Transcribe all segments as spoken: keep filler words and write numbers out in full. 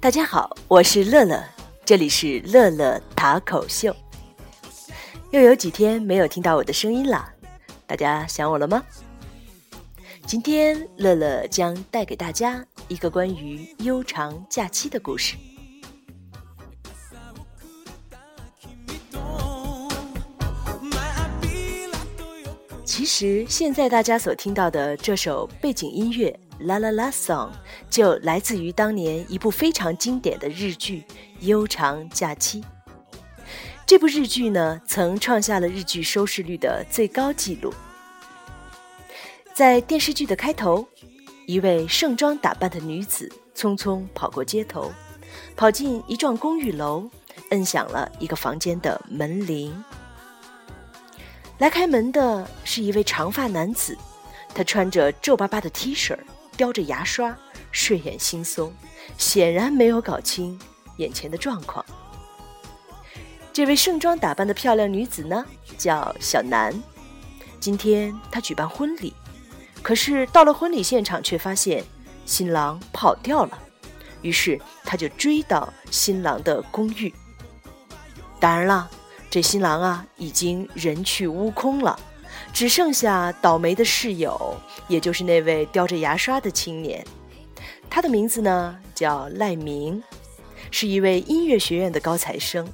大家好，我是乐乐，这里是乐乐塔口秀。又有几天没有听到我的声音了，大家想我了吗？今天乐乐将带给大家一个关于悠长假期的故事。其实现在大家所听到的这首背景音乐La La La Song 就来自于当年一部非常经典的日剧《悠长假期》。这部日剧呢，曾创下了日剧收视率的最高纪录。在电视剧的开头，一位盛装打扮的女子匆匆跑过街头，跑进一幢公寓楼，摁响了一个房间的门铃。来开门的是一位长发男子，他穿着皱巴巴的 T 恤，叼着牙刷，睡眼惺忪，显然没有搞清眼前的状况。这位盛装打扮的漂亮女子呢，叫小南。今天她举办婚礼，可是到了婚礼现场却发现新郎跑掉了，于是她就追到新郎的公寓。当然了，这新郎啊，已经人去屋空了，只剩下倒霉的室友，也就是那位叼着牙刷的青年。他的名字呢，叫赖明，是一位音乐学院的高材生。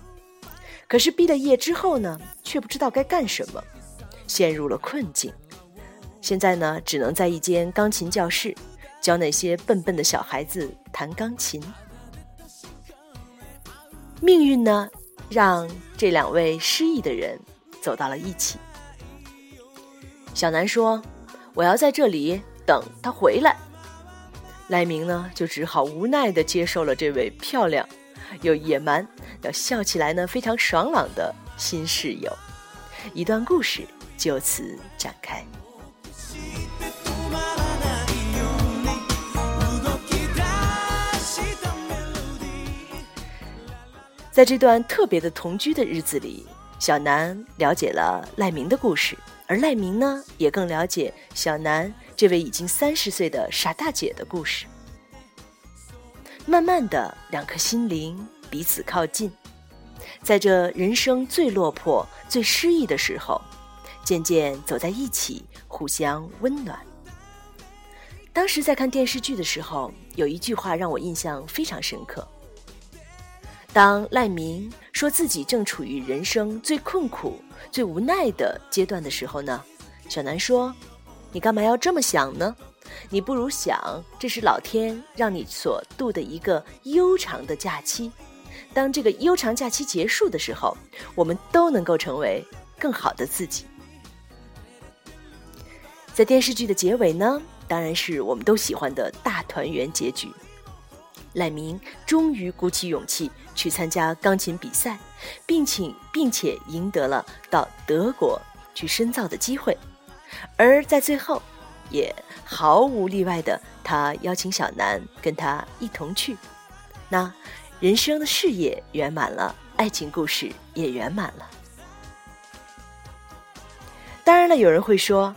可是毕了业之后呢，却不知道该干什么，陷入了困境。现在呢，只能在一间钢琴教室，教那些笨笨的小孩子弹钢琴。命运呢，让这两位失意的人走到了一起。小南说，我要在这里等他回来。赖明呢，就只好无奈地接受了这位漂亮又野蛮，要笑起来呢非常爽朗的新室友。一段故事就此展开。在这段特别的同居的日子里，小南了解了赖明的故事，而赖明呢，也更了解小南这位已经三十岁的傻大姐的故事。慢慢的，两颗心灵彼此靠近，在这人生最落魄、最失意的时候，渐渐走在一起，互相温暖。当时在看电视剧的时候，有一句话让我印象非常深刻。当赖明说自己正处于人生最困苦、最无奈的阶段的时候呢，小南说，你干嘛要这么想呢？你不如想，这是老天让你所度的一个悠长的假期。当这个悠长假期结束的时候，我们都能够成为更好的自己。在电视剧的结尾呢，当然是我们都喜欢的大团圆结局。赖明终于鼓起勇气去参加钢琴比赛，并且并且赢得了到德国去深造的机会。而在最后，也毫无例外的，他邀请小南跟他一同去。那人生的事业圆满了，爱情故事也圆满了。当然了，有人会说，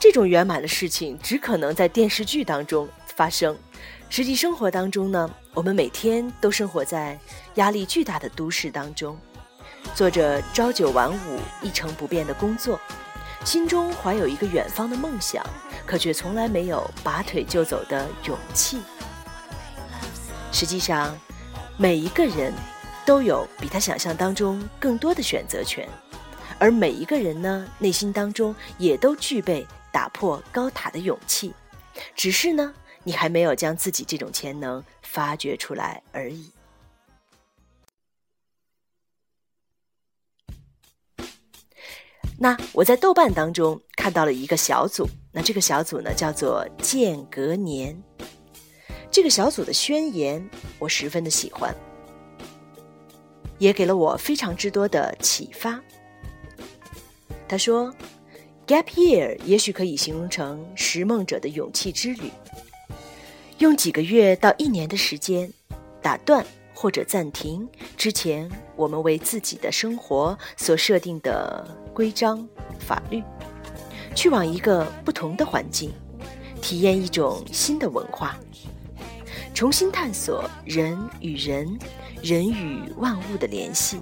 这种圆满的事情只可能在电视剧当中发生。实际生活当中呢，我们每天都生活在压力巨大的都市当中，做着朝九晚五一成不变的工作，心中怀有一个远方的梦想，可却从来没有拔腿就走的勇气。实际上，每一个人都有比他想象当中更多的选择权，而每一个人呢，内心当中也都具备打破高塔的勇气，只是呢，你还没有将自己这种潜能发掘出来而已。那我在豆瓣当中看到了一个小组，那这个小组呢，叫做间隔年。这个小组的宣言我十分的喜欢，也给了我非常之多的启发。他说 Gap Year 也许可以形容成拾梦者的勇气之旅，用几个月到一年的时间打断或者暂停之前我们为自己的生活所设定的规章法律，去往一个不同的环境，体验一种新的文化，重新探索人与人、人与万物的联系，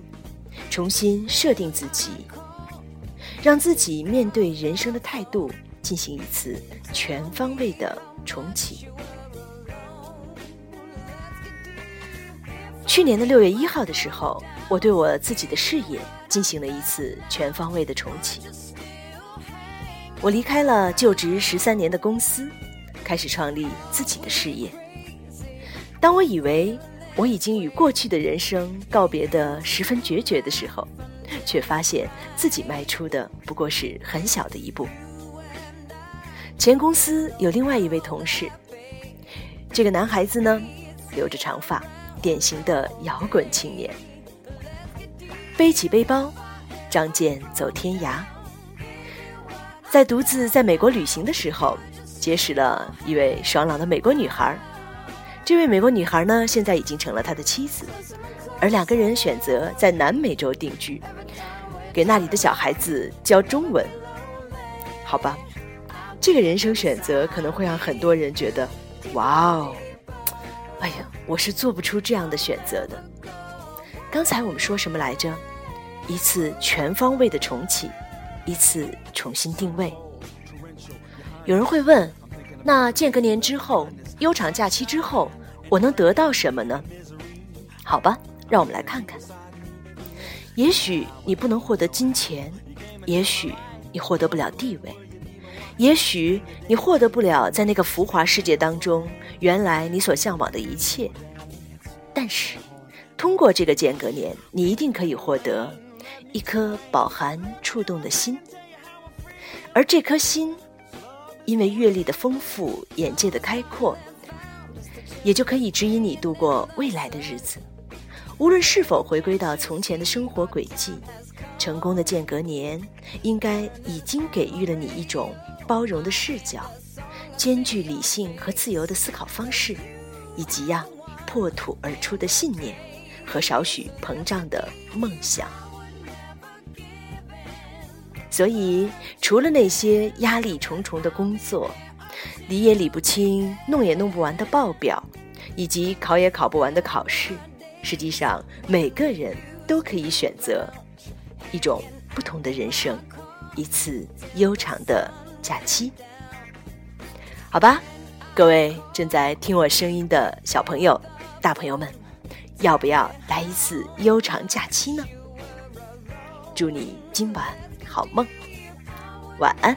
重新设定自己，让自己面对人生的态度进行一次全方位的重启。去年的六月一号的时候，我对我自己的事业进行了一次全方位的重启。我离开了就职十三年的公司，开始创立自己的事业。当我以为我已经与过去的人生告别得十分决绝的时候，却发现自己迈出的不过是很小的一步。前公司有另外一位同事，这个男孩子呢，留着长发，典型的摇滚青年，背起背包，仗剑走天涯。在独自在美国旅行的时候，结识了一位爽朗的美国女孩。这位美国女孩呢，现在已经成了他的妻子，而两个人选择在南美洲定居，给那里的小孩子教中文。好吧，这个人生选择可能会让很多人觉得，哇哦，哎呀，我是做不出这样的选择的。刚才我们说什么来着？一次全方位的重启，一次重新定位。有人会问，那间隔年之后，悠长假期之后，我能得到什么呢？好吧，让我们来看看。也许你不能获得金钱，也许你获得不了地位，也许你获得不了在那个浮华世界当中原来你所向往的一切，但是通过这个间隔年，你一定可以获得一颗饱含触动的心，而这颗心，因为阅历的丰富，眼界的开阔，也就可以指引你度过未来的日子。无论是否回归到从前的生活轨迹，成功的间隔年应该已经给予了你一种包容的视角，兼具理性和自由的思考方式，以及呀、啊、破土而出的信念和少许膨胀的梦想。所以除了那些压力重重的工作，理也理不清，弄也弄不完的报表，以及考也考不完的考试，实际上每个人都可以选择一种不同的人生，一次悠长的假期。好吧，各位正在听我声音的小朋友、大朋友们，要不要来一次悠长假期呢？祝你今晚好梦，晚安。